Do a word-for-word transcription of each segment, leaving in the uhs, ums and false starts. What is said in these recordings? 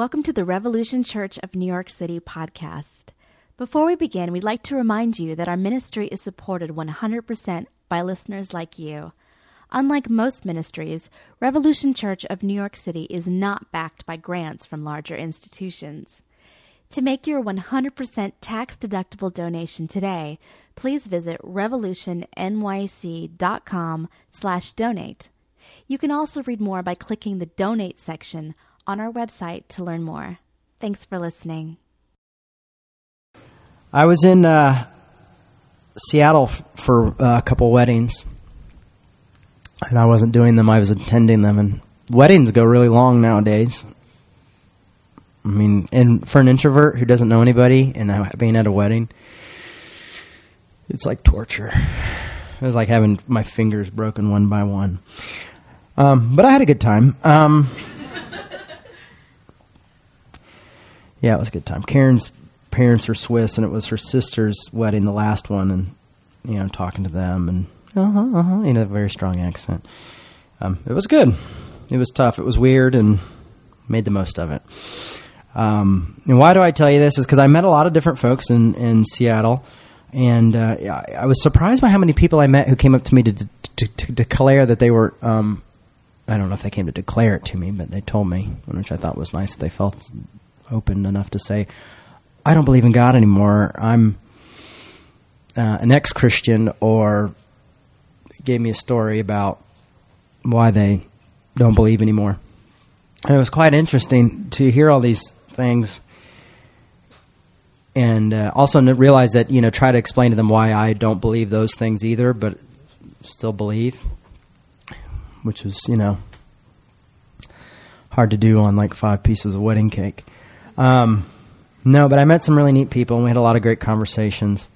Welcome to the Revolution Church of New York City podcast. Before we begin, we'd like to remind you that our ministry is supported one hundred percent by listeners like you. Unlike most ministries, Revolution Church of New York City is not backed by grants from larger institutions. To make your one hundred percent tax-deductible donation today, please visit revolution N Y C dot com slash donate. You can also read more by clicking the Donate section on our website to learn more. Thanks for listening. I was in uh, Seattle f- for uh, a couple weddings, and I wasn't doing them. I was attending them, and weddings go really long nowadays. I mean, and for an introvert who doesn't know anybody and being at a wedding, it's like torture. It was like having my fingers broken one by one. Um, but I had a good time. Um, yeah, it was a good time. Karen's parents are Swiss, and it was her sister's wedding, the last one, and, you know, talking to them, and, uh-huh, uh-huh, you know, a very strong accent. Um, it was good. It was tough. It was weird, and made the most of it. Um, and why do I tell you this is because I met a lot of different folks in, in Seattle, and uh, I, I was surprised by how many people I met who came up to me to, de- to, to declare that they were, um, I don't know if they came to declare it to me, but they told me, which I thought was nice that they felt open enough to say, I don't believe in God anymore. I'm uh, an ex-Christian, or gave me a story about why they don't believe anymore. And it was quite interesting to hear all these things, and uh, also realize that, you know, try to explain to them why I don't believe those things either, but still believe, which is, you know, hard to do on like five pieces of wedding cake. Um, no, but I met some really neat people, and we had a lot of great conversations,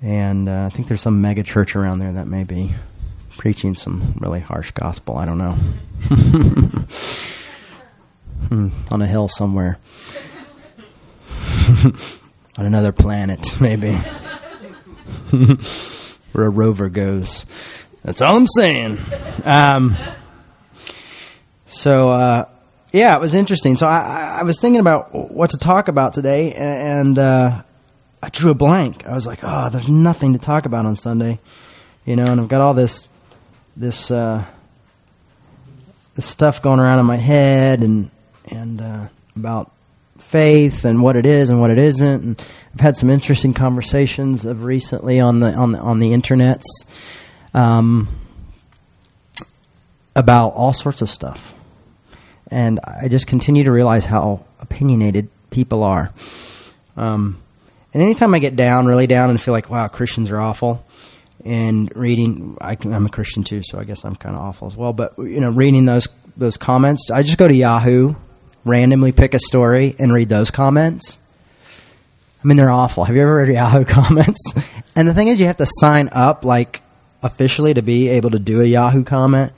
and uh, I think there's some mega church around there that may be preaching some really harsh gospel. I don't know. Hmm, on a hill somewhere. On another planet, maybe. Where a rover goes. That's all I'm saying. Um, so, uh, yeah, it was interesting. So I, I was thinking about what to talk about today, and uh, I drew a blank. I was like, oh, there's nothing to talk about on Sunday. You know, and I've got all this, this, uh, this stuff going around in my head, and and uh, about faith and what it is and what it isn't. And I've had some interesting conversations of recently on the on the on the internets um, about all sorts of stuff. And I just continue to realize how opinionated people are. Um, and anytime I get down, really down, and feel like, wow, Christians are awful. And reading, I can, I'm a Christian too, so I guess I'm kind of awful as well. But, you know, reading those those comments, I just go to Yahoo, randomly pick a story, and read those comments. I mean, they're awful. Have you ever read Yahoo comments? And the thing is, you have to sign up, like, officially to be able to do a Yahoo comment.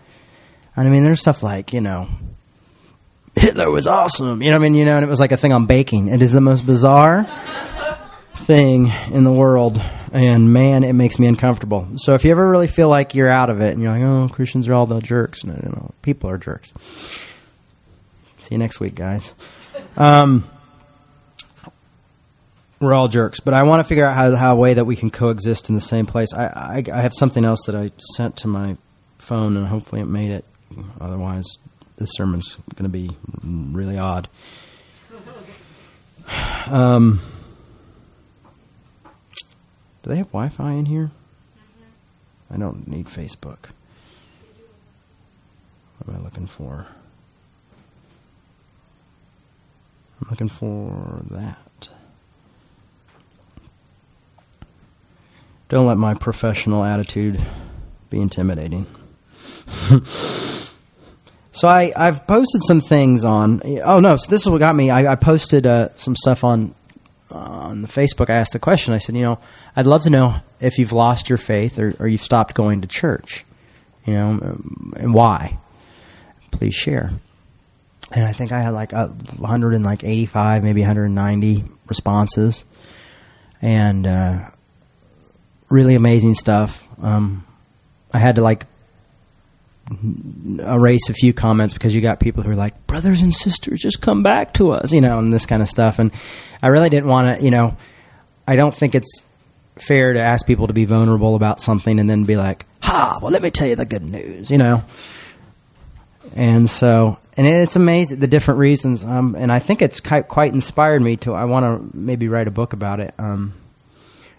And, I mean, there's stuff like, you know, Hitler was awesome. You know what I mean? You know, and it was like a thing on baking. It is the most bizarre thing in the world. And, man, it makes me uncomfortable. So if you ever really feel like you're out of it and you're like, oh, Christians are all the jerks. No, no, no. People are jerks. See you next week, guys. Um, we're all jerks. But I want to figure out how, how a way that we can coexist in the same place. I, I, I have something else that I sent to my phone, and hopefully it made it. Otherwise, this sermon's going to be really odd. Um... Do they have Wi-Fi in here? I don't need Facebook. What am I looking for? I'm looking for that. Don't let my professional attitude be intimidating. So I, I've posted some things on... Oh, no, so this is what got me. I, I posted uh, some stuff on... on the Facebook, I asked the question. I said, you know, I'd love to know if you've lost your faith or, or you've stopped going to church, you know, um, and why. Please share. And I think I had like one hundred eighty-five, maybe one hundred ninety responses, and uh, really amazing stuff. Um, I had to like erase a few comments because you got people who are like, brothers and sisters, just come back to us, you know, and this kind of stuff. And I really didn't want to, you know, I don't think it's fair to ask people to be vulnerable about something and then be like, ha, well, let me tell you the good news, you know. And so, and it's amazing the different reasons. Um, and I think it's quite, quite inspired me to, I want to maybe write a book about it. Um,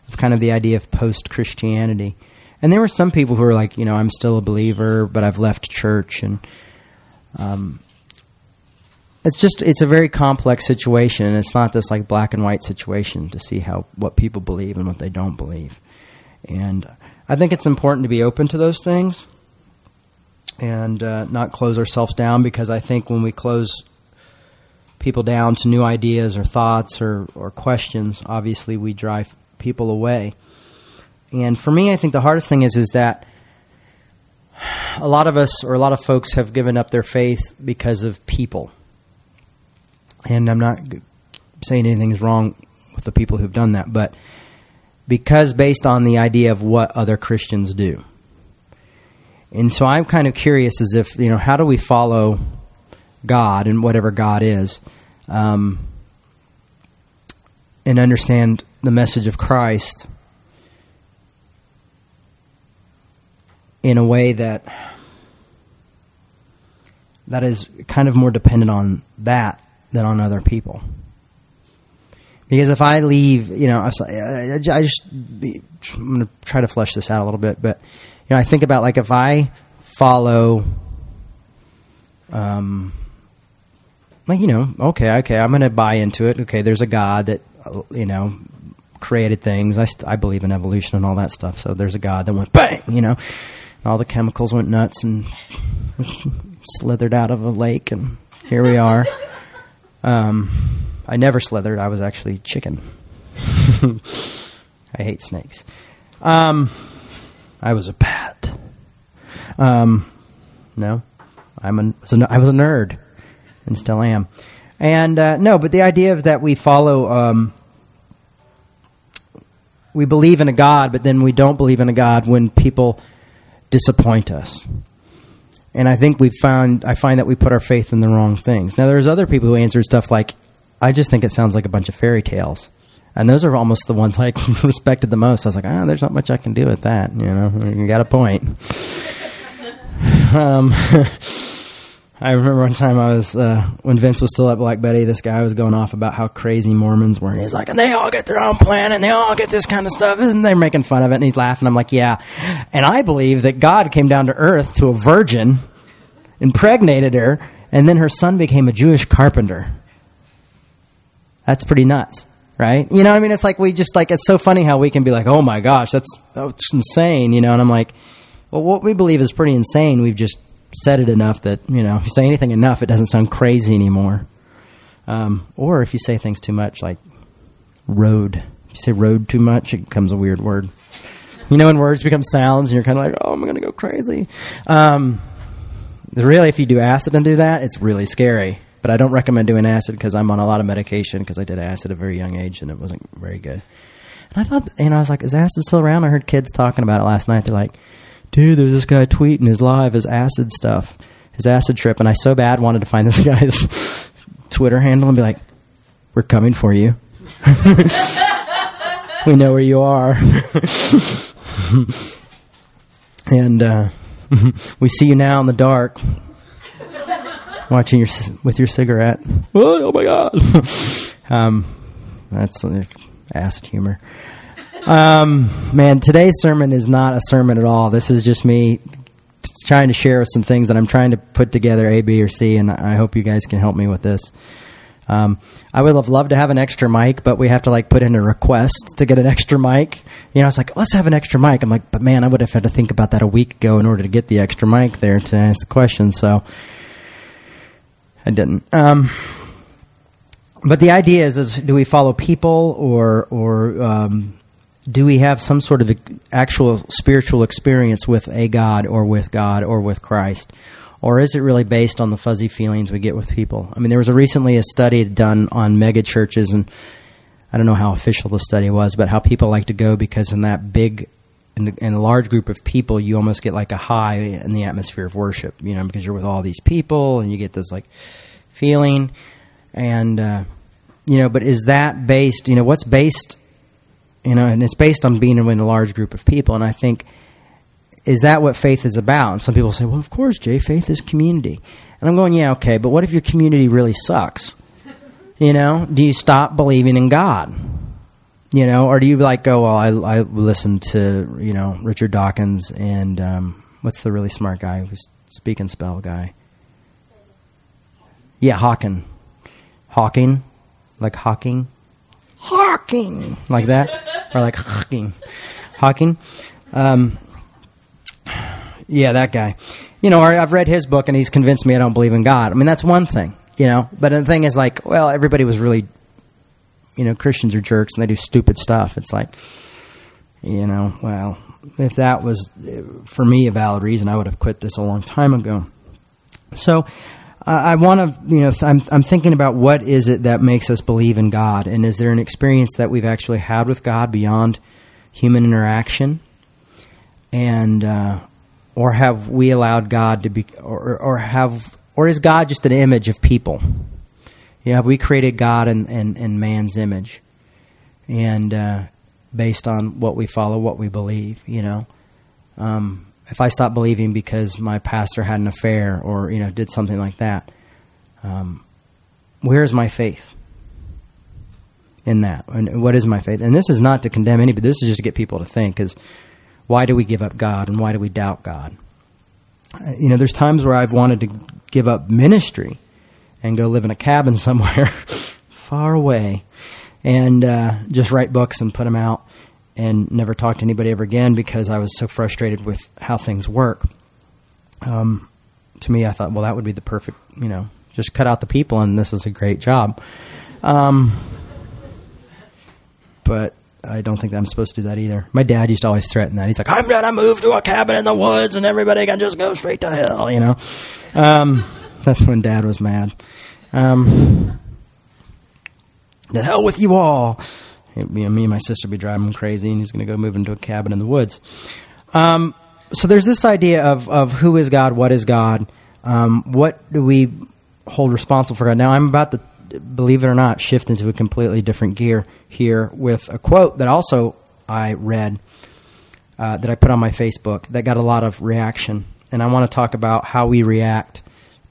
of kind of the idea of post-Christianity. And there were some people who were like, you know, I'm still a believer, but I've left church. And um, it's just, it's a very complex situation. And it's not this like black and white situation to see how, what people believe and what they don't believe. And I think it's important to be open to those things and uh, not close ourselves down, because I think when we close people down to new ideas or thoughts or, or questions, obviously we drive people away. And for me, I think the hardest thing is is that a lot of us or a lot of folks have given up their faith because of people. And I'm not saying anything's wrong with the people who've done that, but because based on the idea of what other Christians do. And so I'm kind of curious as if, you know, how do we follow God and whatever God is, um, and understand the message of Christ in a way that that is kind of more dependent on that than on other people. Because if I leave, you know, I just, I'm going to try to flesh this out a little bit, but, you know, I think about like if I follow, um, like, you know, okay, okay, I'm going to buy into it. Okay, there's a God that, you know, created things. I, st- I believe in evolution and all that stuff. So there's a God that went bang, you know, and all the chemicals went nuts and slithered out of a lake, and here we are. Um, I never slithered. I was actually chicken. I hate snakes. Um, I was a bat. Um, no, I'm a, so no, I was a nerd and still am. And uh, no, but the idea of that we follow, um, we believe in a God, but then we don't believe in a God when people disappoint us. And I think we've found, I find that we put our faith in the wrong things. Now, there's other people who answer stuff like, I just think it sounds like a bunch of fairy tales. And those are almost the ones I respected the most. I was like, ah, oh, there's not much I can do with that. You know, you got a point. um, I remember one time I was, uh, when Vince was still at Black Betty, this guy was going off about how crazy Mormons were. And he's like, and they all get their own plan and they all get this kind of stuff. Isn't they making fun of it? And he's laughing. I'm like, yeah. And I believe that God came down to earth to a virgin, impregnated her, and then her son became a Jewish carpenter. That's pretty nuts, right? You know what I mean? It's like we just like, it's so funny how we can be like, oh my gosh, that's, that's insane, you know? And I'm like, well, what we believe is pretty insane. We've just said it enough that, you know, if you say anything enough, it doesn't sound crazy anymore. Um, or if you say things too much, like road. If you say road too much, it becomes a weird word. You know, when words become sounds and you're kind of like, oh, I'm going to go crazy. Um, really, if you do acid and do that, it's really scary. But I don't recommend doing acid because I'm on a lot of medication because I did acid at a very young age and it wasn't very good. And I thought, and I was like, is acid still around? I heard kids talking about it last night. They're like, dude, there's this guy tweeting his live, his acid stuff, his acid trip. And I so bad wanted to find this guy's Twitter handle and be like, we're coming for you. We know where you are. And uh, we see you now in the dark, watching your with your cigarette. Oh, oh my God. um, that's acid humor. Um, man, today's sermon is not a sermon at all. This is just me just trying to share some things that I'm trying to put together, A, B, or C, and I hope you guys can help me with this. Um, I would have loved to have an extra mic, but we have to like put in a request to get an extra mic. You know, it's like, let's have an extra mic. I'm like, but man, I would have had to think about that a week ago in order to get the extra mic there to ask the question. So I didn't. Um, but the idea is, is do we follow people or, or, um, do we have some sort of actual spiritual experience with a God or with God or with Christ? Or is it really based on the fuzzy feelings we get with people? I mean, there was a recently a study done on mega churches, and I don't know how official the study was, but how people like to go because in that big in, in a large group of people, you almost get like a high in the atmosphere of worship, you know, because you're with all these people and you get this like feeling. And, uh, you know, but is that based, you know, what's based, you know, and it's based on being in a large group of people. And I think, is that what faith is about? And some people say, well, of course, Jay, faith is community. And I'm going, yeah, okay, but what if your community really sucks? You know, do you stop believing in God? You know, or do you like go, well, I, I listened to, you know, Richard Dawkins and um, what's the really smart guy who's speak and spell guy? Yeah, Hawking. Hawking? Like Hawking? Hawking! Like that? Or like Hawking. Hawking? Um, yeah, that guy. You know, or I've read his book and he's convinced me I don't believe in God. I mean, that's one thing. You know, but the thing is like, well, everybody was really, you know, Christians are jerks and they do stupid stuff. It's like, you know, well, if that was for me a valid reason, I would have quit this a long time ago. So uh, I want to, you know, I'm, I'm thinking about what is it that makes us believe in God? And is there an experience that we've actually had with God beyond human interaction? And, uh, or have we allowed God to be, or, or have... Or is God just an image of people? You know, have we created God in, in, in man's image? And uh, based on what we follow, what we believe, you know. Um, if I stop believing because my pastor had an affair or, you know, did something like that, um, where is my faith in that? And what is my faith? And this is not to condemn anybody. This is just to get people to think, because why do we give up God and why do we doubt God? You know, there's times where I've wanted to give up ministry and go live in a cabin somewhere far away and uh, just write books and put them out and never talk to anybody ever again because I was so frustrated with how things work. Um, to me, I thought, well, that would be the perfect, you know, just cut out the people and this is a great job. Um, but... I don't think that I'm supposed to do that either. My dad used to always threaten that. He's like, I'm going to move to a cabin in the woods and everybody can just go straight to hell, you know. Um, that's when Dad was mad. Um, the hell with you all. It, you know, me and my sister would be driving him crazy and he's going to go move into a cabin in the woods. Um, so there's this idea of, of who is God, what is God, um, what do we hold responsible for God. Now I'm about to, believe it or not, shift into a completely different gear here with a quote that also I read uh, that I put on my Facebook that got a lot of reaction. And I want to talk about how we react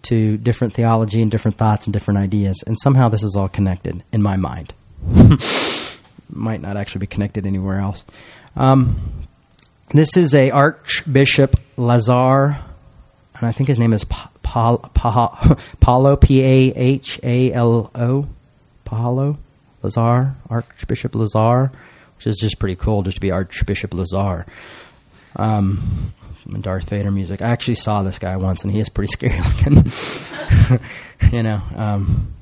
to different theology and different thoughts and different ideas. And somehow this is all connected in my mind. Might not actually be connected anywhere else. Um, this is a Archbishop Lazar, and I think his name is Pa- Pa- Pa- Paolo, P A H A L O, Paolo Lazar, Archbishop Lazar, which is just pretty cool just to be Archbishop Lazar. Um, Darth Vader music. I actually saw this guy once, and he is pretty scary looking. You know, um,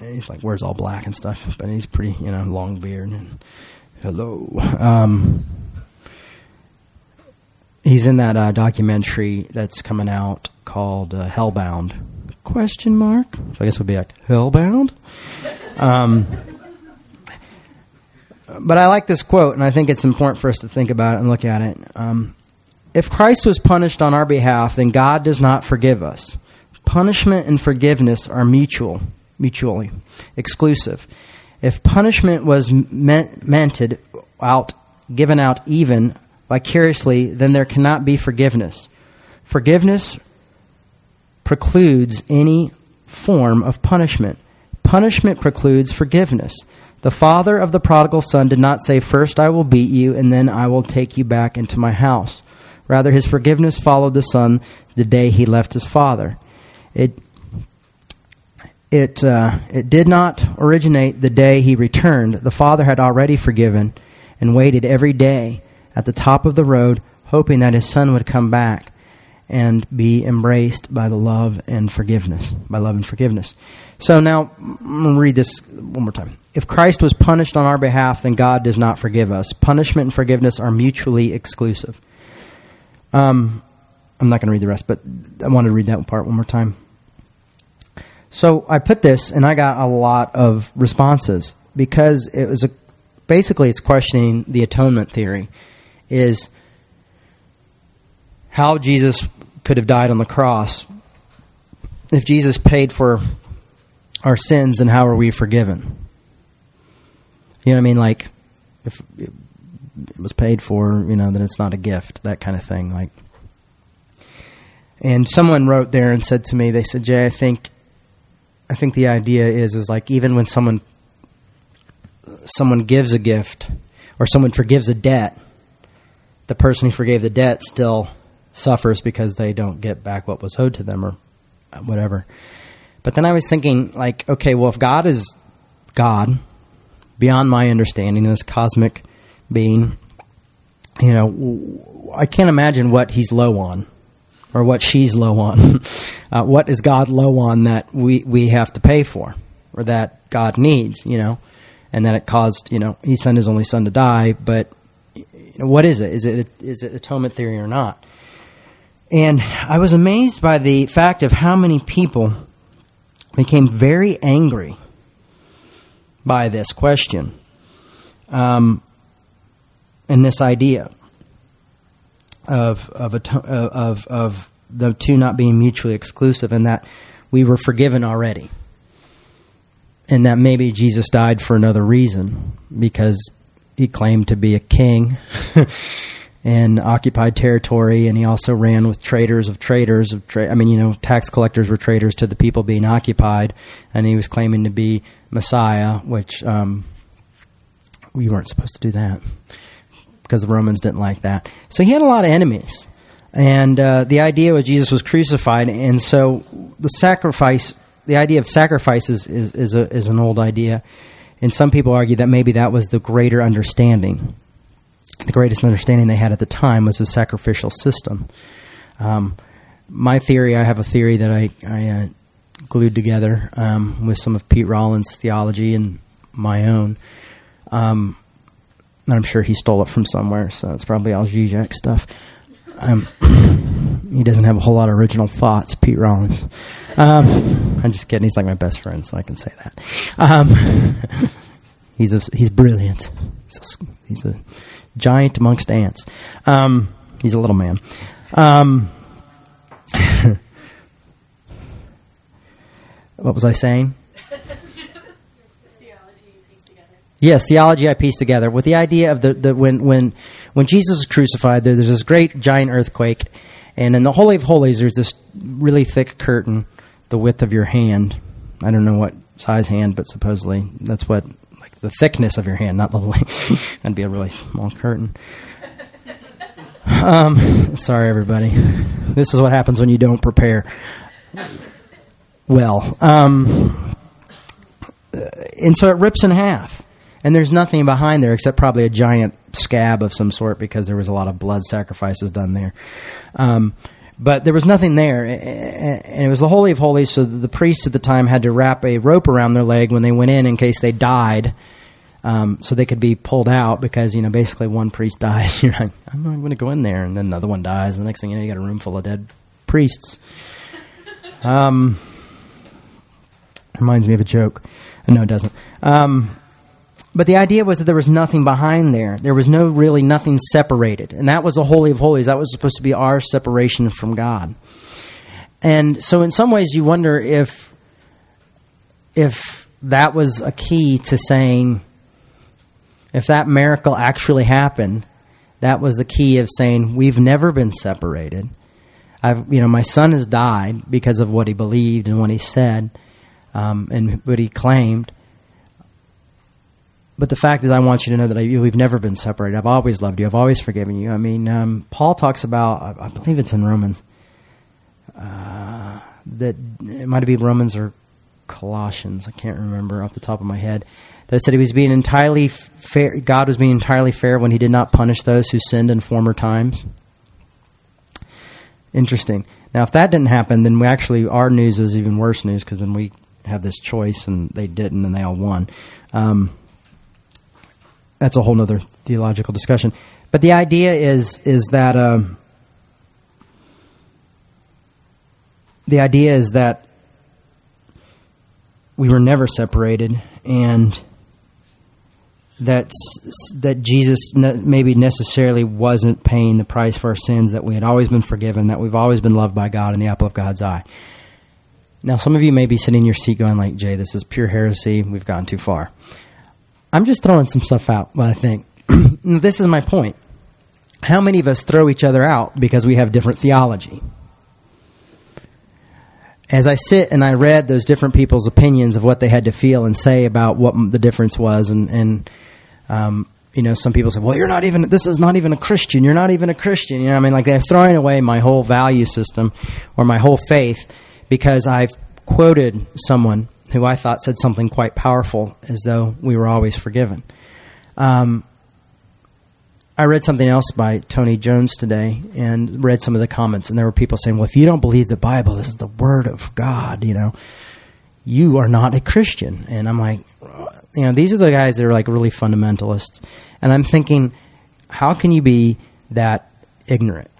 he's like, wears all black and stuff, but he's pretty, you know, long beard. And, hello. Um, he's in that uh, documentary that's coming out called uh, Hellbound, question mark. So I guess it would be like Hellbound. Um, but I like this quote, and I think it's important for us to think about it and look at it. Um, if Christ was punished on our behalf, then God does not forgive us. Punishment and forgiveness are mutual, mutually exclusive. If punishment was meant, meted out, given out even vicariously, then there cannot be forgiveness. Forgiveness precludes any form of punishment. Punishment precludes forgiveness. The father of the prodigal son did not say, first I will beat you, and then I will take you back into my house. Rather, his forgiveness followed the son the day he left his father. It it uh, it did not originate the day he returned. The father had already forgiven and waited every day at the top of the road, hoping that his son would come back and be embraced by the love and forgiveness, by love and forgiveness. So now, I'm going to read this one more time. If Christ was punished on our behalf, then God does not forgive us. Punishment and forgiveness are mutually exclusive. Um, I'm not going to read the rest, but I wanted to read that part one more time. So I put this, and I got a lot of responses, because it was a, basically it's questioning the atonement theory. is how Jesus could have died on the cross. If Jesus paid for our sins, then how are we forgiven? You know what I mean? Like, if it was paid for, you know, then it's not a gift, that kind of thing. Like, and someone wrote there and said to me, they said, Jay, I think, I think the idea is, is like, even when someone, someone gives a gift or someone forgives a debt, the person who forgave the debt still suffers because they don't get back what was owed to them or whatever. But then I was thinking, like, okay, well, if God is God, beyond my understanding, this cosmic being, you know, I can't imagine what he's low on or what she's low on. uh, what is God low on that we, we have to pay for or that God needs, you know, and that it caused, you know, he sent his only son to die. But you know, what is it? Is it, is it atonement theory or not? And I was amazed by the fact of how many people became very angry by this question um, and this idea of of, ato- of of the two not being mutually exclusive, and that we were forgiven already, and that maybe Jesus died for another reason because he claimed to be a king and occupied territory, and he also ran with traitors of traitors of tra- I mean, you know, tax collectors were traitors to the people being occupied, and he was claiming to be Messiah, which um, we weren't supposed to do that because the Romans didn't like that. So he had a lot of enemies, and uh, the idea was Jesus was crucified, and so the sacrifice, the idea of sacrifices, is is, a, is an old idea, and some people argue that maybe that was the greater understanding. The greatest understanding they had at the time was the sacrificial system. Um, my theory, I have a theory that I, I uh, glued together um, with some of Pete Rollins' theology and my own. Um, I'm sure he stole it from somewhere, so it's probably all Zizek stuff. Um, he doesn't have a whole lot of original thoughts, Pete Rollins. Um, I'm just kidding. He's like my best friend, so I can say that. Um, he's a, he's brilliant. He's a... He's a giant amongst ants. Um, he's a little man. Um, what was I saying? Theology you pieced together. Yes, theology I pieced together with the idea of the, the when when when Jesus is crucified, there, there's this great giant earthquake, and in the Holy of Holies, there's this really thick curtain, the width of your hand. I don't know what size hand, but supposedly that's what. The thickness of your hand, not the length. That'd be a really small curtain. Um, sorry, everybody. This is what happens when you don't prepare well. Um, and so it rips in half, and there's nothing behind there except probably a giant scab of some sort because there was a lot of blood sacrifices done there. Um, but there was nothing there, and it was the Holy of Holies, so the priests at the time had to wrap a rope around their leg when they went in in case they died, um, so they could be pulled out because, you know, basically one priest dies. You're like, I'm not going to go in there, and then another one dies, and the next thing you know, you got a room full of dead priests. Um, reminds me of a joke. No, it doesn't. Um, but the idea was that there was nothing behind there. There was no really nothing separated. And that was the Holy of Holies. That was supposed to be our separation from God. And so in some ways you wonder if if that was a key to saying, if that miracle actually happened, that was the key of saying we've never been separated. I've, you know, my son has died because of what he believed and what he said um, and what he claimed. But the fact is, I want you to know that I, we've never been separated. I've always loved you. I've always forgiven you. I mean, um, Paul talks about, I believe it's in Romans, uh, that it might have been Romans or Colossians. I can't remember off the top of my head. That said he was being entirely fair. God was being entirely fair when he did not punish those who sinned in former times. Interesting. Now, if that didn't happen, then we actually, our news is even worse news because then we have this choice and they didn't and they all won. Um, That's a whole other theological discussion. But the idea is is that um, the idea is that we were never separated, and that's, that Jesus ne- maybe necessarily wasn't paying the price for our sins, that we had always been forgiven, that we've always been loved by God and the apple of God's eye. Now, some of you may be sitting in your seat going like, Jay, this is pure heresy. We've gone too far. I'm just throwing some stuff out, but I think this is my point. How many of us throw each other out because we have different theology? As I sit and I read those different people's opinions of what they had to feel and say about what the difference was, and, and um, you know, some people say, well, you're not even, this is not even a Christian. You're not even a Christian. You know what I mean? Like, they're throwing away my whole value system or my whole faith because I've quoted someone who I thought said something quite powerful, as though we were always forgiven. Um, I read something else by Tony Jones today and read some of the comments, and there were people saying, well, if you don't believe the Bible, this is the word of God, you know, you are not a Christian. And I'm like, you know, these are the guys that are like really fundamentalists. And I'm thinking, how can you be that ignorant?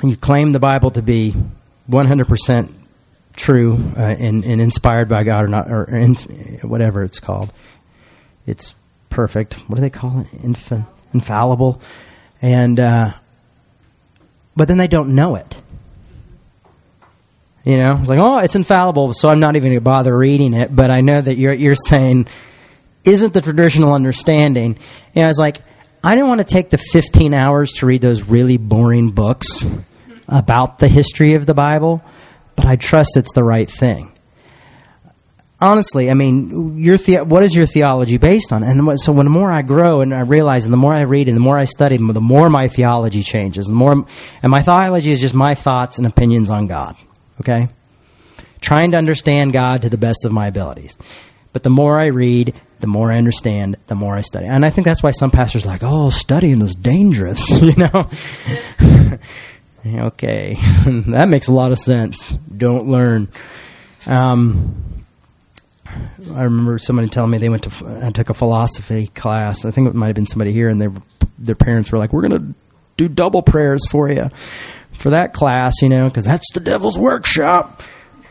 And you claim the Bible to be one hundred percent true uh, and, and inspired by God, or not, or in, whatever it's called. It's perfect. What do they call it? Infant. Infallible, and uh, but then they don't know it. You know, it's like, oh, it's infallible, so I'm not even going to bother reading it. But I know that you're you're saying, isn't the traditional understanding? And I was like, I didn't want to take the fifteen hours to read those really boring books about the history of the Bible, but I trust it's the right thing. Honestly, I mean, your the- what is your theology based on? And so when the more I grow and I realize, and the more I read and the more I study, the more my theology changes. The more, and my theology is just my thoughts and opinions on God, okay? Trying to understand God to the best of my abilities. But the more I read, the more I understand, the more I study. And I think that's why some pastors are like, oh, studying is dangerous, you know? Okay, that makes a lot of sense. Don't learn. Um... I remember somebody telling me they went to, I took a philosophy class. I think it might have been somebody here, and their their parents were like, "We're going to do double prayers for you for that class, you know, because that's the devil's workshop."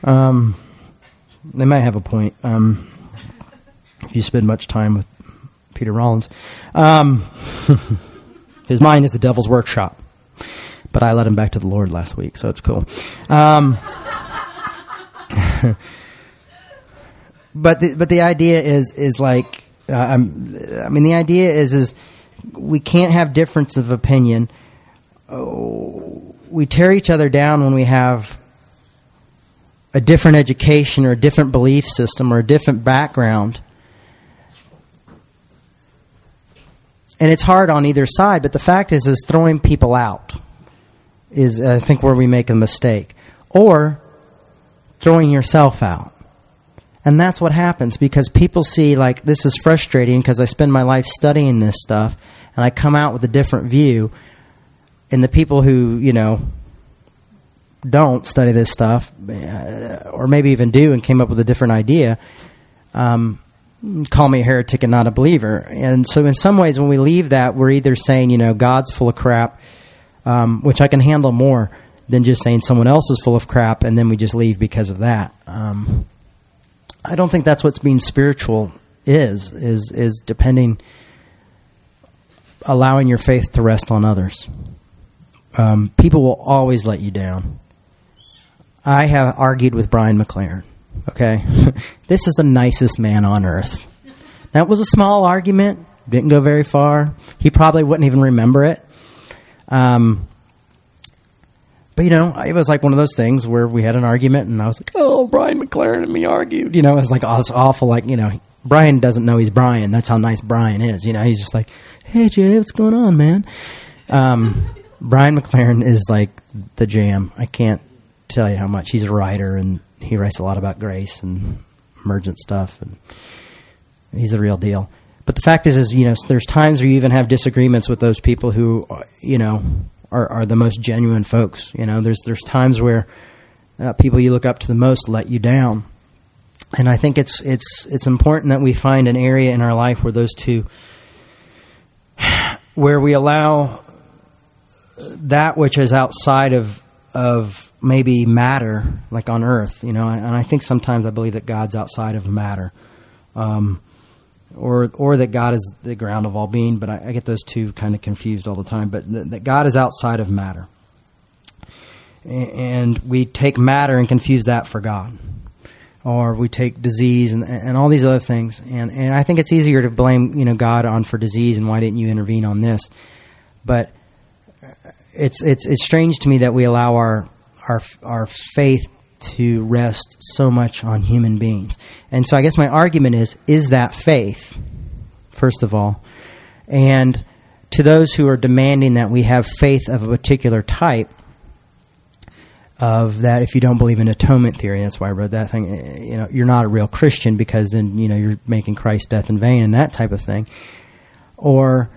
Um, they might have a point. Um, if you spend much time with Peter Rollins, um, his mind is the devil's workshop. But I led him back to the Lord last week, so it's cool. Um, But the, but the idea is is like uh, I'm, I mean the idea is is we can't have difference of opinion. Oh, we tear each other down when we have a different education or a different belief system or a different background, and it's hard on either side. But the fact is, is throwing people out is I think where we make a mistake, or throwing yourself out. And that's what happens, because people see, like, this is frustrating because I spend my life studying this stuff and I come out with a different view. And the people who, you know, don't study this stuff, or maybe even do and came up with a different idea, um, call me a heretic and not a believer. And so in some ways when we leave that, we're either saying, you know, God's full of crap, um, which I can handle more than just saying someone else is full of crap, and then we just leave because of that. Um I don't think that's what's being spiritual is, is, is depending, allowing your faith to rest on others. Um, people will always let you down. I have argued with Brian McLaren, okay? This is the nicest man on earth. That was a small argument, didn't go very far. He probably wouldn't even remember it. Um, But, you know, it was like one of those things where we had an argument, and I was like, oh, Brian McLaren and me argued. You know, it was like, oh, it's awful. Like, you know, Brian doesn't know he's Brian. That's how nice Brian is. You know, he's just like, hey, Jay, what's going on, man? Um, Brian McLaren is like the jam. I can't tell you how much. He's a writer, and he writes a lot about grace and emergent stuff, and he's the real deal. But the fact is, is, you know, there's times where you even have disagreements with those people who, you know, Are, are the most genuine folks. You know, there's there's times where uh, people you look up to the most let you down, and I think it's it's it's important that we find an area in our life where those two, where we allow that which is outside of of maybe matter, like on earth. You know, and I think sometimes I believe that God's outside of matter. Um, or or that God is the ground of all being, but I, I get those two kind of confused all the time, but th- that God is outside of matter. And we take matter and confuse that for God, or we take disease and and all these other things. And, and I think it's easier to blame, you know, God on for disease and why didn't you intervene on this? But it's it's it's strange to me that we allow our our our faith to rest so much on human beings. And so I guess my argument is, is that faith, first of all? And to those who are demanding that we have faith of a particular type, of that if you don't believe in atonement theory, that's why I wrote that thing, you know, you're not a real Christian, because then, you know, you're making Christ's death in vain and that type of thing. Or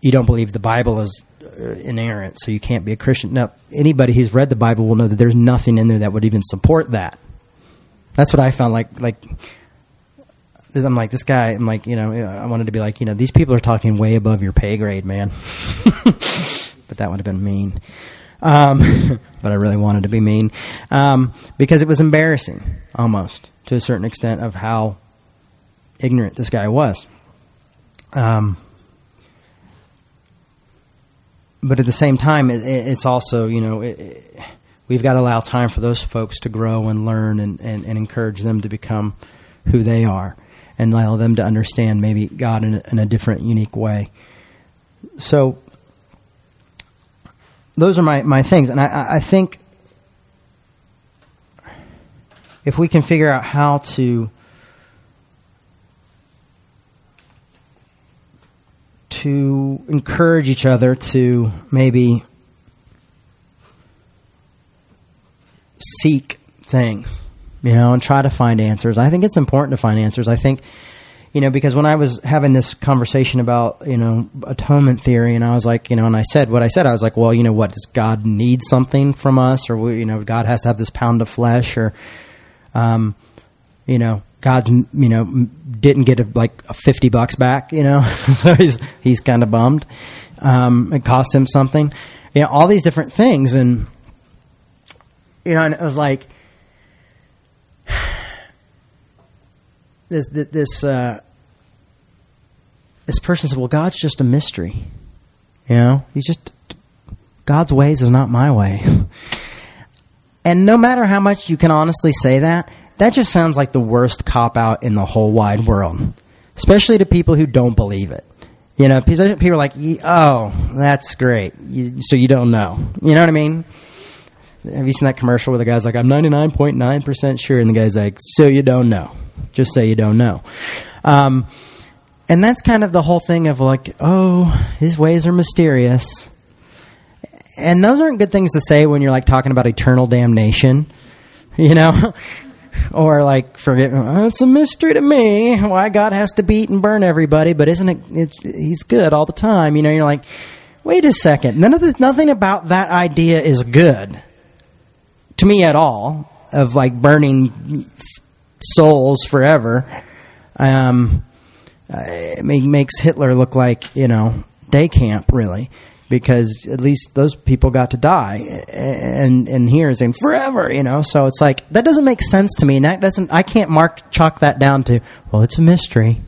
you don't believe the Bible is inerrant, so you can't be a Christian. Now, anybody who's read the Bible will know that there's nothing in there that would even support that. That's what I found, like, like I'm like, this guy, I'm like, you know, I wanted to be like, you know, these people are talking way above your pay grade, man. But that would have been mean. Um, but I really wanted to be mean, um, because it was embarrassing almost to a certain extent of how ignorant this guy was. Um, but at the same time, it, it's also, you know, it, it, we've got to allow time for those folks to grow and learn and, and, and encourage them to become who they are and allow them to understand maybe God in a, in a different, unique way. So, those are my, my things, and I, I think if we can figure out how to to encourage each other to maybe seek things, you know, and try to find answers. I think it's important to find answers. I think, you know, because when I was having this conversation about, you know, atonement theory, and I was like, you know, and I said what I said, I was like, well, you know, what, does God need something from us? Or, we, you know, God has to have this pound of flesh, or, um, you know, God's, you know, didn't get a, like a fifty bucks back, you know, so he's, he's kind of bummed. Um, it cost him something, you know, all these different things. And, you know, and it was like, This this uh, this person said, "Well, God's just a mystery, you know. He's just God's ways is not my way." And no matter how much you can honestly say that, that just sounds like the worst cop out in the whole wide world, especially to people who don't believe it. You know, people are like, "Oh, that's great. You, so you don't know." You know what I mean? Have you seen that commercial where the guy's like, "I'm ninety-nine point nine percent sure," and the guy's like, "So you don't know. Just say you don't know." Um, and that's kind of the whole thing of like, oh, his ways are mysterious. And those aren't good things to say when you're like talking about eternal damnation, you know, or like, forget, oh, it's a mystery to me why God has to beat and burn everybody. But isn't it, it's, he's good all the time. You know, you're like, wait a second. None of the, nothing about that idea is good to me at all, of like burning souls forever. Um, it makes Hitler look like, you know, day camp, really, because at least those people got to die, and and here is in forever, you know. So it's like, that doesn't make sense to me, and that doesn't, I can't mark chalk that down to, well, it's a mystery.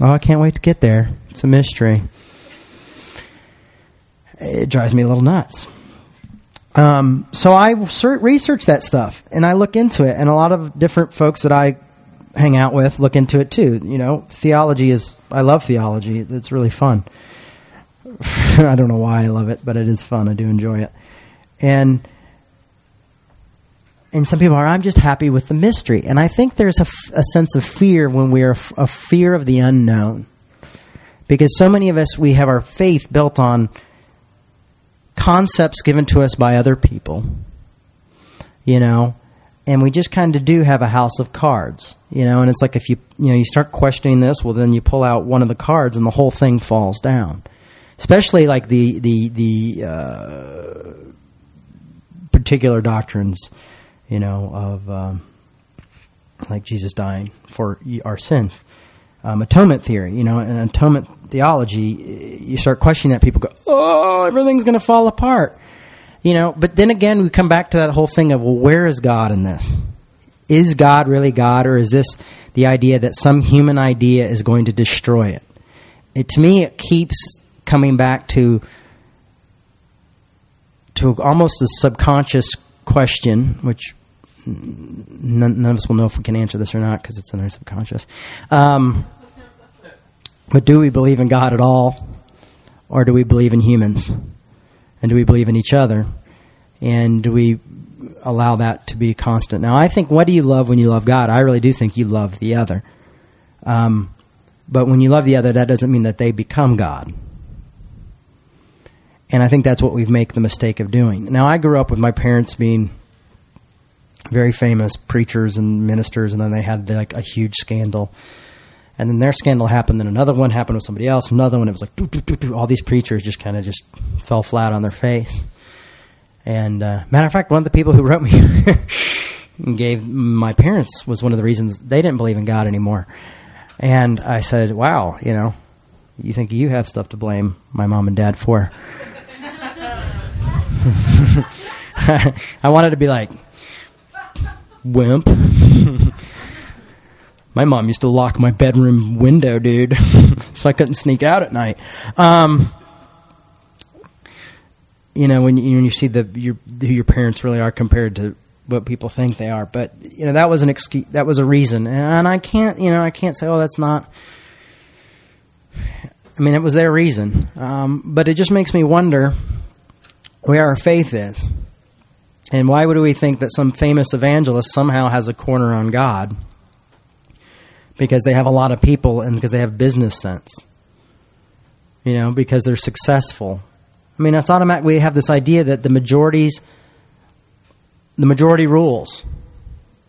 Oh, I can't wait to get there. It's a mystery. It drives me a little nuts. Um, so I research that stuff, and I look into it, and a lot of different folks that I hang out with look into it too. You know, theology is, I love theology. It's really fun. I don't know why I love it, but it is fun. I do enjoy it. And, and some people are, I'm just happy with the mystery. And I think there's a, a sense of fear when we are f- a fear of the unknown, because so many of us, we have our faith built on concepts given to us by other people, you know, and we just kind of do have a house of cards, you know, and it's like if you, you know, you start questioning this, well, then you pull out one of the cards and the whole thing falls down, especially like the, the, the, uh, particular doctrines, you know, of, um, like Jesus dying for our sins, um, atonement theory, you know, and atonement theology, you start questioning that, people go, oh, everything's going to fall apart, you know. But then again, we come back to that whole thing of, well, where is God in this? is God really God, or is this the idea that some human idea is going to destroy it? It to me, it keeps coming back to to almost a subconscious question, which none, none of us will know if we can answer this or not because it's in our subconscious. Um, but do we believe in God at all, or do we believe in humans? And do we believe in each other? And do we allow that to be constant? Now, I think, what do you love when you love God? I really do think you love the other. Um, but when you love the other, that doesn't mean that they become God. And I think that's what we make the mistake of doing. Now, I grew up with my parents being very famous preachers and ministers, and then they had like a huge scandal. And then their scandal happened, then another one happened with somebody else, another one, it was like, doo, doo, doo, doo. All these preachers just kind of just fell flat on their face. And uh, matter of fact, one of the people who wrote me and gave my parents was one of the reasons they didn't believe in God anymore. And I said, wow, you know, you think you have stuff to blame my mom and dad for. I wanted to be like, wimp. My mom used to lock my bedroom window, dude, so I couldn't sneak out at night. Um, you know, when you, when you see the your, who your parents really are compared to what people think they are, but you know that was an excuse, that was a reason, and I can't, you know, I can't say, oh, that's not. I mean, it was their reason, um, but it just makes me wonder where our faith is, and why would we think that some famous evangelist somehow has a corner on God? Because they have a lot of people and because they have business sense, you know, because they're successful. I mean, it's automatic. We have this idea that the majorities, the majority rules,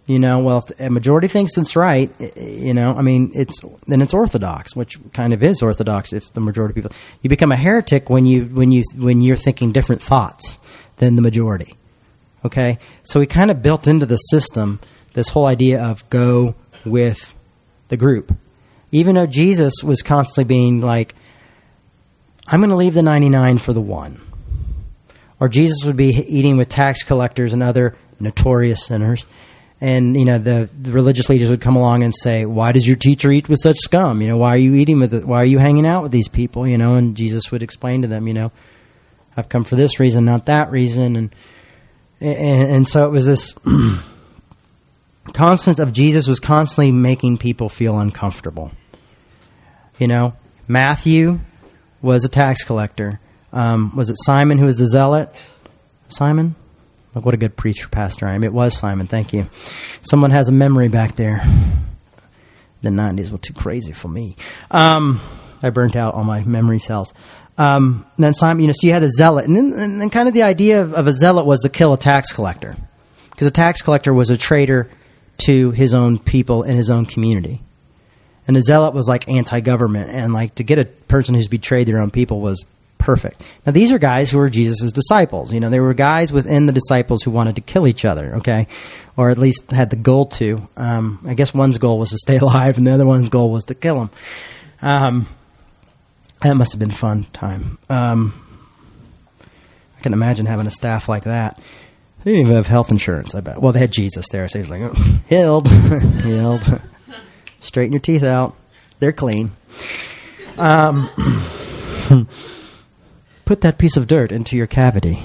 you know, well, if a majority thinks it's right, you know, I mean, it's, then it's orthodox, which kind of is orthodox. If the majority of people, you become a heretic when you, when you, when you're thinking different thoughts than the majority. Okay. So we kind of built into the system this whole idea of go with the group, even though Jesus was constantly being like, I'm going to leave the ninety-nine for the one. Or Jesus would be eating with tax collectors and other notorious sinners. And, you know, the, the religious leaders would come along and say, why does your teacher eat with such scum? You know, why are you eating with it? Why are you hanging out with these people? You know, and Jesus would explain to them, you know, I've come for this reason, not that reason. And, and, and so it was this constant of Jesus was constantly making people feel uncomfortable. You know, Matthew was a tax collector. Um, was it Simon who was the zealot? Simon? Look, what a good preacher, Pastor I am. It was Simon. Thank you. Someone has a memory back there. The nineties were too crazy for me. Um, I burnt out all my memory cells. Um, then Simon, you know, so you had a zealot. And then, and then kind of the idea of, of a zealot was to kill a tax collector, because a tax collector was a traitor to his own people in his own community. And a zealot was like anti-government, and like to get a person who's betrayed their own people was perfect. Now, these are guys who were Jesus' disciples. You know, there were guys within the disciples who wanted to kill each other, okay? Or at least had the goal to. Um, I guess one's goal was to stay alive, and the other one's goal was to kill him. Um, that must have been a fun time. Um, I can imagine having a staff like that. They didn't even have health insurance, I bet. Well, they had Jesus there, so he was like, oh, healed, healed. Straighten your teeth out. They're clean. Um, put that piece of dirt into your cavity.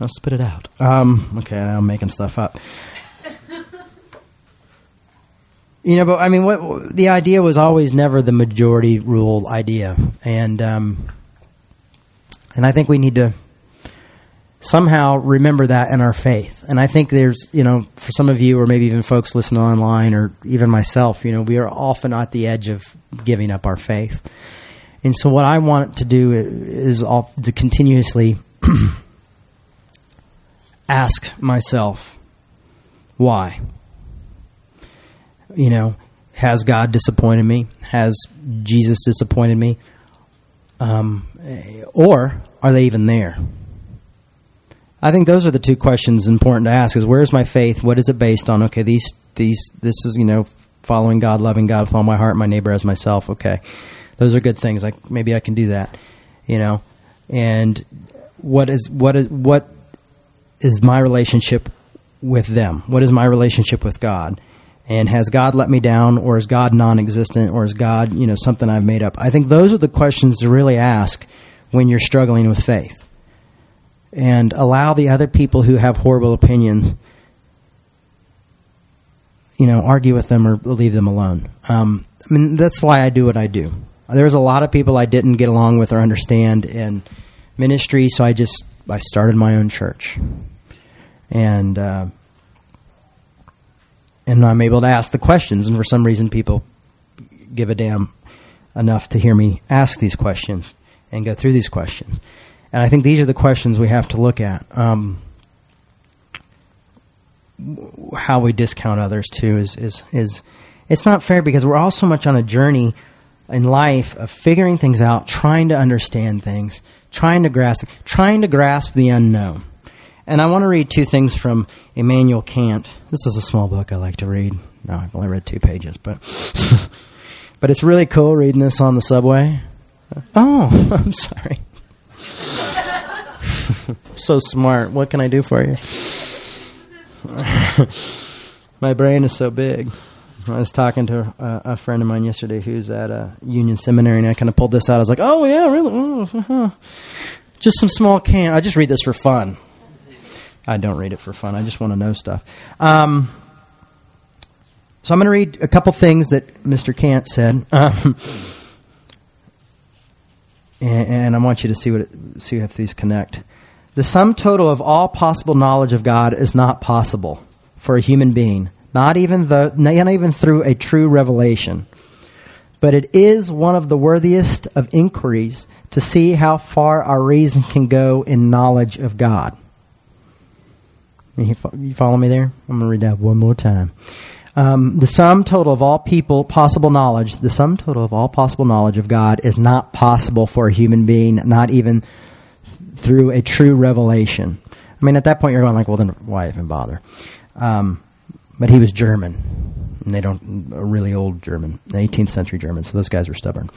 I'll spit it out. Um, okay, I'm making stuff up. You know, but I mean, what the idea was always never the majority rule idea. And um, and I think we need to somehow remember that in our faith. And I think there's, you know, for some of you, or maybe even folks listening online, or even myself, you know, we are often at the edge of giving up our faith. And so what I want to do is all, to continuously ask myself, why? You know, has God disappointed me? Has Jesus disappointed me? Um, or are they even there? I think those are the two questions important to ask, is where is my faith? What is it based on? Okay, these, these, this is, you know, following God, loving God with all my heart, my neighbor as myself. Okay, those are good things. Like, maybe I can do that, you know. And what is, what is, what is my relationship with them? What is my relationship with God? And has God let me down, or is God non-existent, or is God, you know, something I've made up? I think those are the questions to really ask when you're struggling with faith. And allow the other people who have horrible opinions, you know, argue with them or leave them alone. Um, I mean, that's why I do what I do. There's a lot of people I didn't get along with or understand in ministry, so I just I started my own church. And uh, and I'm able to ask the questions, and for some reason people give a damn enough to hear me ask these questions and go through these questions. And I think these are the questions we have to look at. Um, how we discount others, too, is, is is it's not fair, because we're all so much on a journey in life of figuring things out, trying to understand things, trying to grasp, trying to grasp the unknown. And I want to read two things from Immanuel Kant. This is a small book I like to read. No, I've only read two pages, but but it's really cool reading this on the subway. Oh, I'm sorry. So smart. What can I do for you? My brain is so big. I was talking to a, a friend of mine yesterday who's at a Union Seminary, and I kind of pulled this out. I was like, oh, yeah, really? Oh, uh-huh. Just some small can. I just read this for fun. I don't read it for fun. I just want to know stuff. Um, so I'm going to read a couple things that Mister Kant said. Um And I want you to see what it, see if these connect. The sum total of all possible knowledge of God is not possible for a human being, not even though, not even through a true revelation. But it is one of the worthiest of inquiries to see how far our reason can go in knowledge of God. You follow me there? I'm going to read that one more time. Um, the sum total of all people, possible knowledge, the sum total of all possible knowledge of God is not possible for a human being, not even through a true revelation. I mean, at that point, you're going like, well, then why even bother? Um, but he was German, and they don't, a really old German, eighteenth century German, so those guys were stubborn.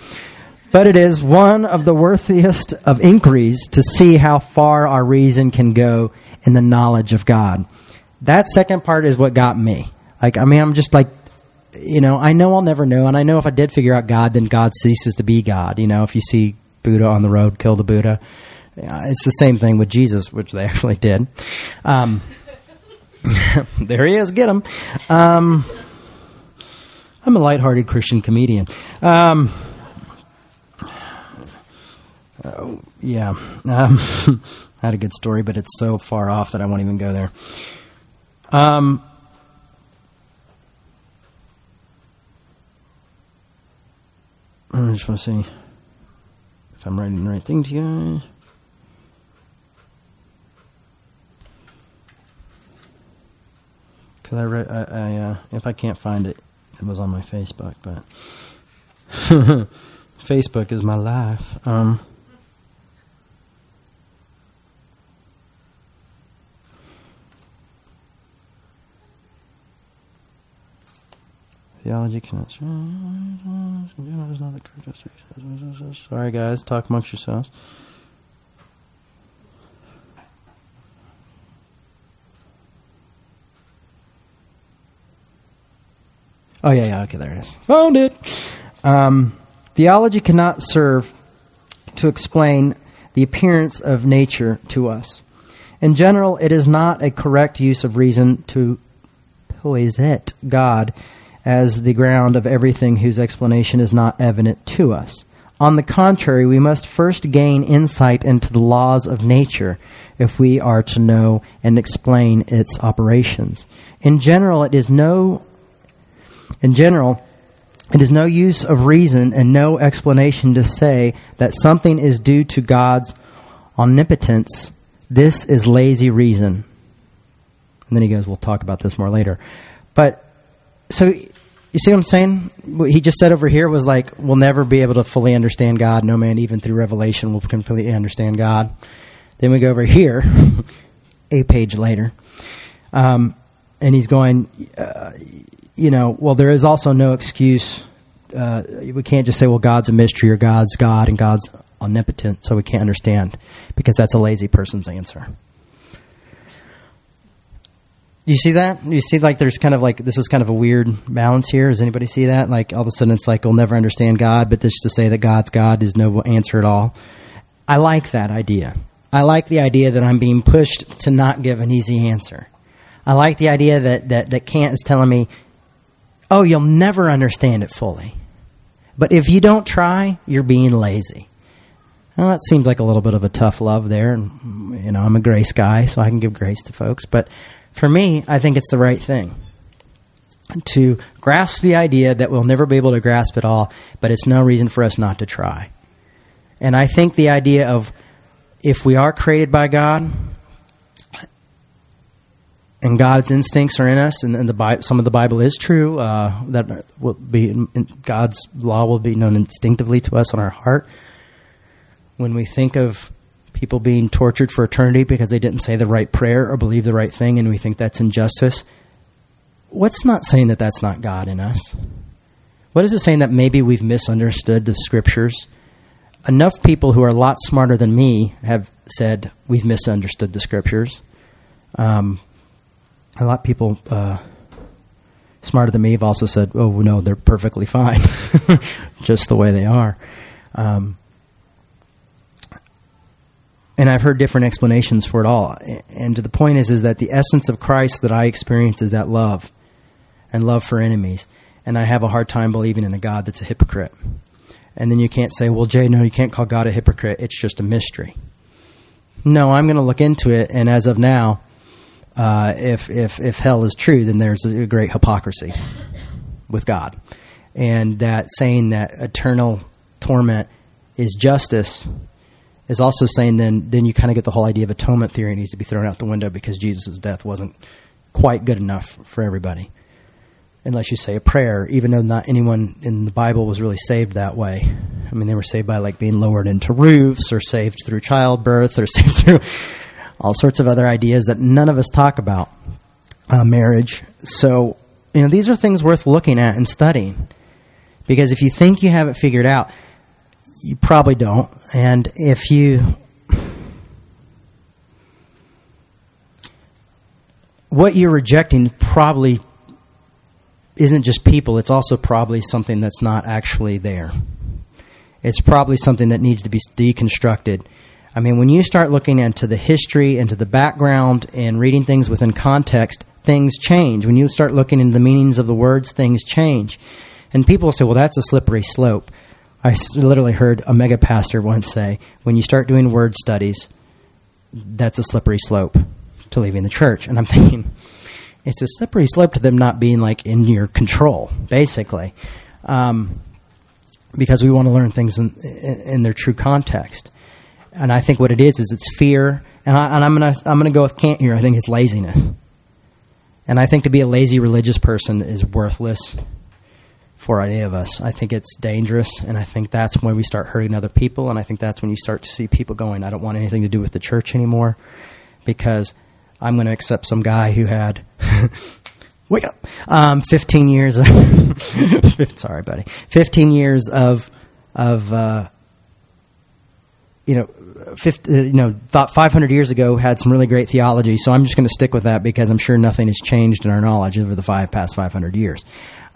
But it is one of the worthiest of inquiries to see how far our reason can go in the knowledge of God. That second part is what got me. Like, I mean, I'm just like, you know, I know I'll never know. And I know if I did figure out God, then God ceases to be God. You know, if you see Buddha on the road, kill the Buddha. It's the same thing with Jesus, which they actually did. Um, there he is. Get him. Um, I'm a lighthearted Christian comedian. Um, oh, yeah. Um, I had a good story, but it's so far off that I won't even go there. Um. I just want to see if I'm writing the right thing to you. Because I read, I, I, uh, if I can't find it, it was on my Facebook, but Facebook is my life. Um, Theology cannot. Sorry, guys. Talk amongst yourselves. Oh, yeah, yeah. Okay, there it is. Found it. Um, theology cannot serve to explain the appearance of nature to us. In general, it is not a correct use of reason to posit God as the ground of everything whose explanation is not evident to us. On the contrary, we must first gain insight into the laws of nature if we are to know and explain its operations. In general, it is no, in general, it is no use of reason and no explanation to say that something is due to God's omnipotence. This is lazy reason. And then he goes, we'll talk about this more later. But so, you see what I'm saying? What he just said over here was like, we'll never be able to fully understand God. No man, even through revelation, will completely understand God. Then we go over here, a page later, um, and he's going, uh, you know, well, there is also no excuse. Uh, we can't just say, well, God's a mystery, or God's God and God's omnipotent, so we can't understand, because that's a lazy person's answer. You see that? You see, like, there's kind of like, this is kind of a weird balance here. Does anybody see that? Like, all of a sudden it's like, we'll never understand God, but just to say that God's God is no answer at all. I like that idea. I like the idea that I'm being pushed to not give an easy answer. I like the idea that, that, that Kant is telling me, oh, you'll never understand it fully. But if you don't try, you're being lazy. Well, that seems like a little bit of a tough love there. And, you know, I'm a grace guy, so I can give grace to folks. But for me, I think it's the right thing to grasp the idea that we'll never be able to grasp it all, but it's no reason for us not to try. And I think the idea of, if we are created by God and God's instincts are in us, and, and the Bi- some of the Bible is true, uh, that will be God's law will be known instinctively to us on our heart. When we think of people being tortured for eternity because they didn't say the right prayer or believe the right thing, and we think that's injustice, what's not saying that that's not God in us? What is it saying that maybe we've misunderstood the scriptures? Enough people who are a lot smarter than me have said we've misunderstood the scriptures. Um, a lot of people uh, smarter than me have also said, oh, no, they're perfectly fine, just the way they are. Um And I've heard different explanations for it all. And the point is, is that the essence of Christ that I experience is that love and love for enemies. And I have a hard time believing in a God that's a hypocrite. And then you can't say, well, Jay, no, you can't call God a hypocrite. It's just a mystery. No, I'm going to look into it. And as of now, uh, if, if, if hell is true, then there's a great hypocrisy with God. And that saying that eternal torment is justice is also saying then then you kind of get the whole idea of atonement theory needs to be thrown out the window because Jesus' death wasn't quite good enough for everybody, unless you say a prayer, even though not anyone in the Bible was really saved that way. I mean, they were saved by like being lowered into roofs, or saved through childbirth, or saved through all sorts of other ideas that none of us talk about, uh, marriage. So, you know, these are things worth looking at and studying, because if you think you have it figured out, you probably don't. And if you, what you're rejecting probably isn't just people, it's also probably something that's not actually there. It's probably something that needs to be deconstructed. I mean, when you start looking into the history, into the background, and reading things within context, things change. When you start looking into the meanings of the words, things change. And people say, well, that's a slippery slope. I literally heard a mega pastor once say, when you start doing word studies, that's a slippery slope to leaving the church. And I'm thinking, it's a slippery slope to them not being like in your control, basically, um, because we want to learn things in, in, in their true context. And I think what it is is it's fear. And, I, and I'm going to I'm gonna go with Kant here. I think it's laziness. And I think to be a lazy religious person is worthless for any of us. I think it's dangerous, and I think that's when we start hurting other people, and I think that's when you start to see people going, I don't want anything to do with the church anymore because I'm going to accept some guy who had wake up, um, fifteen years of sorry buddy fifteen years of of uh, you know fifty, you know thought five hundred years ago had some really great theology, so I'm just going to stick with that because I'm sure nothing has changed in our knowledge over the five past five hundred years.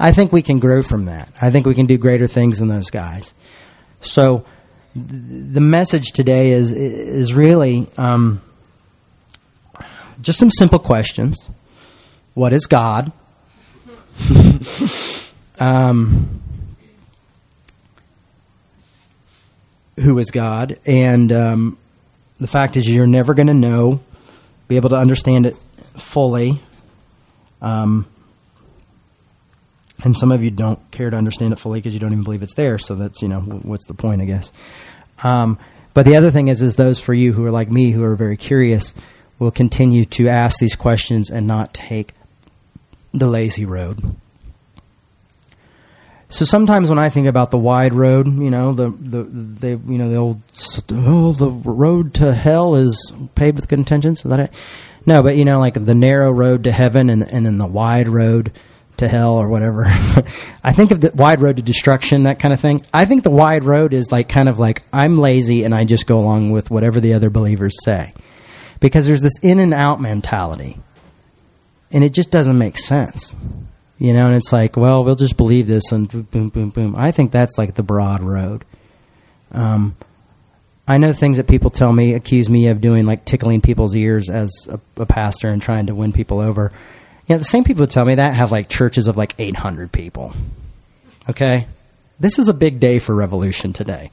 I think we can grow from that. I think we can do greater things than those guys. So th- the message today is is really um, just some simple questions. What is God? um, who is God? And um, the fact is you're never going to know, be able to understand it fully. Um And some of you don't care to understand it fully because you don't even believe it's there. So that's, you know, what's the point, I guess. Um, but the other thing is, is those for you who are like me, who are very curious, will continue to ask these questions and not take the lazy road. So sometimes when I think about the wide road, you know, the, the, the you know, the old, oh, the road to hell is paved with good intentions. Is that it? No, but you know, like the narrow road to heaven and, and then the wide road to hell or whatever. I think of the wide road to destruction, that kind of thing. I think the wide road is like kind of like I'm lazy and I just go along with whatever the other believers say, because there's this in and out mentality. And it just doesn't make sense. You know, and it's like, well, we'll just believe this and boom, boom, boom. I think that's like the broad road. Um, I know things that people tell me, accuse me of doing, like tickling people's ears as a, a pastor and trying to win people over. You know, the same people who tell me that have like churches of like eight hundred people. Okay? This is a big day for revolution today.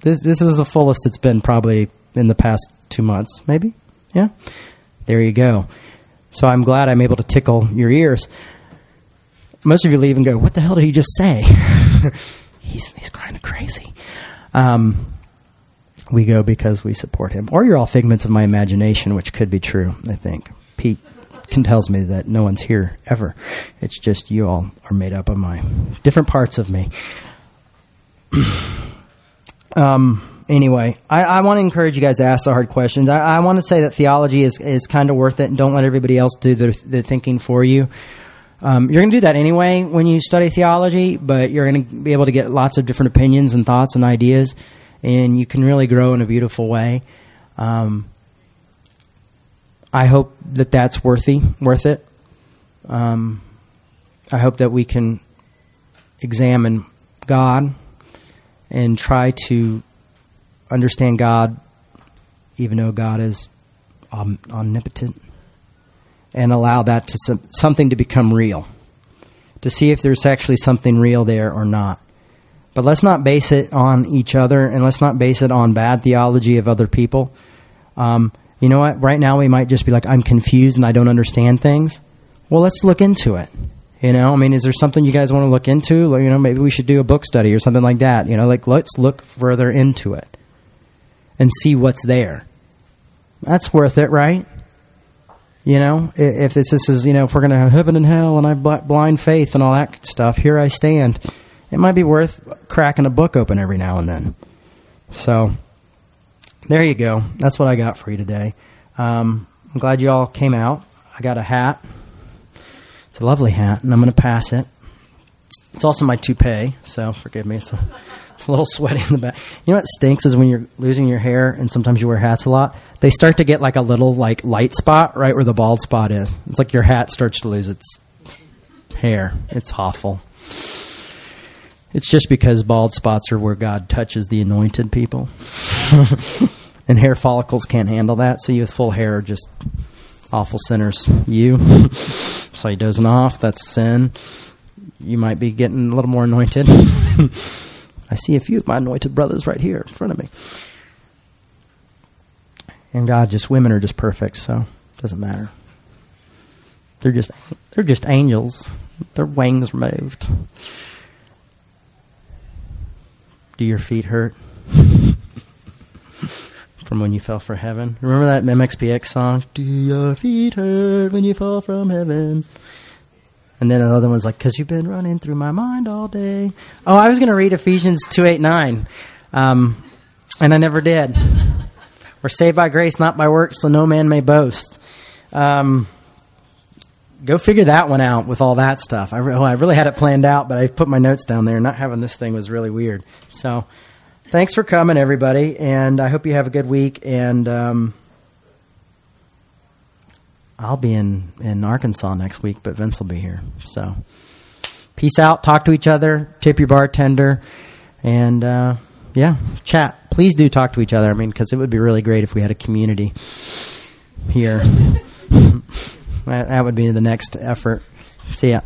This this is the fullest it's been probably in the past two months, maybe? Yeah? There you go. So I'm glad I'm able to tickle your ears. Most of you leave and go, what the hell did he just say? he's he's kind of crazy. Um, we go because we support him. Or you're all figments of my imagination, which could be true, I think. Pete can tells me that no one's here ever. It's just you all are made up of my different parts of me. um. Anyway, I, I want to encourage you guys to ask the hard questions. I, I want to say that theology is, is kind of worth it, and don't let everybody else do the, the thinking for you. Um, you're going to do that anyway when you study theology, but you're going to be able to get lots of different opinions and thoughts and ideas, and you can really grow in a beautiful way. Um, I hope that that's worthy, worth it. Um, I hope that we can examine God and try to understand God, even though God is om- omnipotent, and allow that to some, something to become real, to see if there's actually something real there or not. But let's not base it on each other, and let's not base it on bad theology of other people. Um, you know what? Right now we might just be like, I'm confused and I don't understand things. Well, let's look into it. You know, I mean, is there something you guys want to look into? You know, maybe we should do a book study or something like that. You know, like let's look further into it and see what's there. That's worth it, right? You know, if this is, you know, if we're going to have heaven and hell and I have blind faith and all that stuff, here I stand. It might be worth cracking a book open every now and then. So there you go. That's what I got for you today. Um, I'm glad you all came out. I got a hat. It's a lovely hat, and I'm going to pass it. It's also my toupee, so forgive me. It's a, it's a little sweaty in the back. You know what stinks is when you're losing your hair, and sometimes you wear hats a lot, they start to get like a little like light spot right where the bald spot is. It's like your hat starts to lose its hair. It's awful. It's just because bald spots are where God touches the anointed people. And hair follicles can't handle that, so you with full hair are just awful sinners. You, so you dozing off, that's sin. You might be getting a little more anointed. I see a few of my anointed brothers right here in front of me. And God, just women are just perfect, so it doesn't matter. They're just they're just angels. Their wings removed. Do your feet hurt from when you fell from heaven? Remember that M X P X song? Do your feet hurt when you fall from heaven? And then another one's like, because you've been running through my mind all day. Oh, I was going to read Ephesians two eight nine, um, and I never did. We're saved by grace, not by works, so no man may boast. Um, go figure that one out with all that stuff. I, re- oh, I really had it planned out, but I put my notes down there. Not having this thing was really weird. So thanks for coming, everybody, and I hope you have a good week. And um, I'll be in, in Arkansas next week, but Vince will be here. So peace out. Talk to each other. Tip your bartender. And, uh, yeah, chat. Please do talk to each other. I mean, because it would be really great if we had a community here. That would be the next effort. See ya.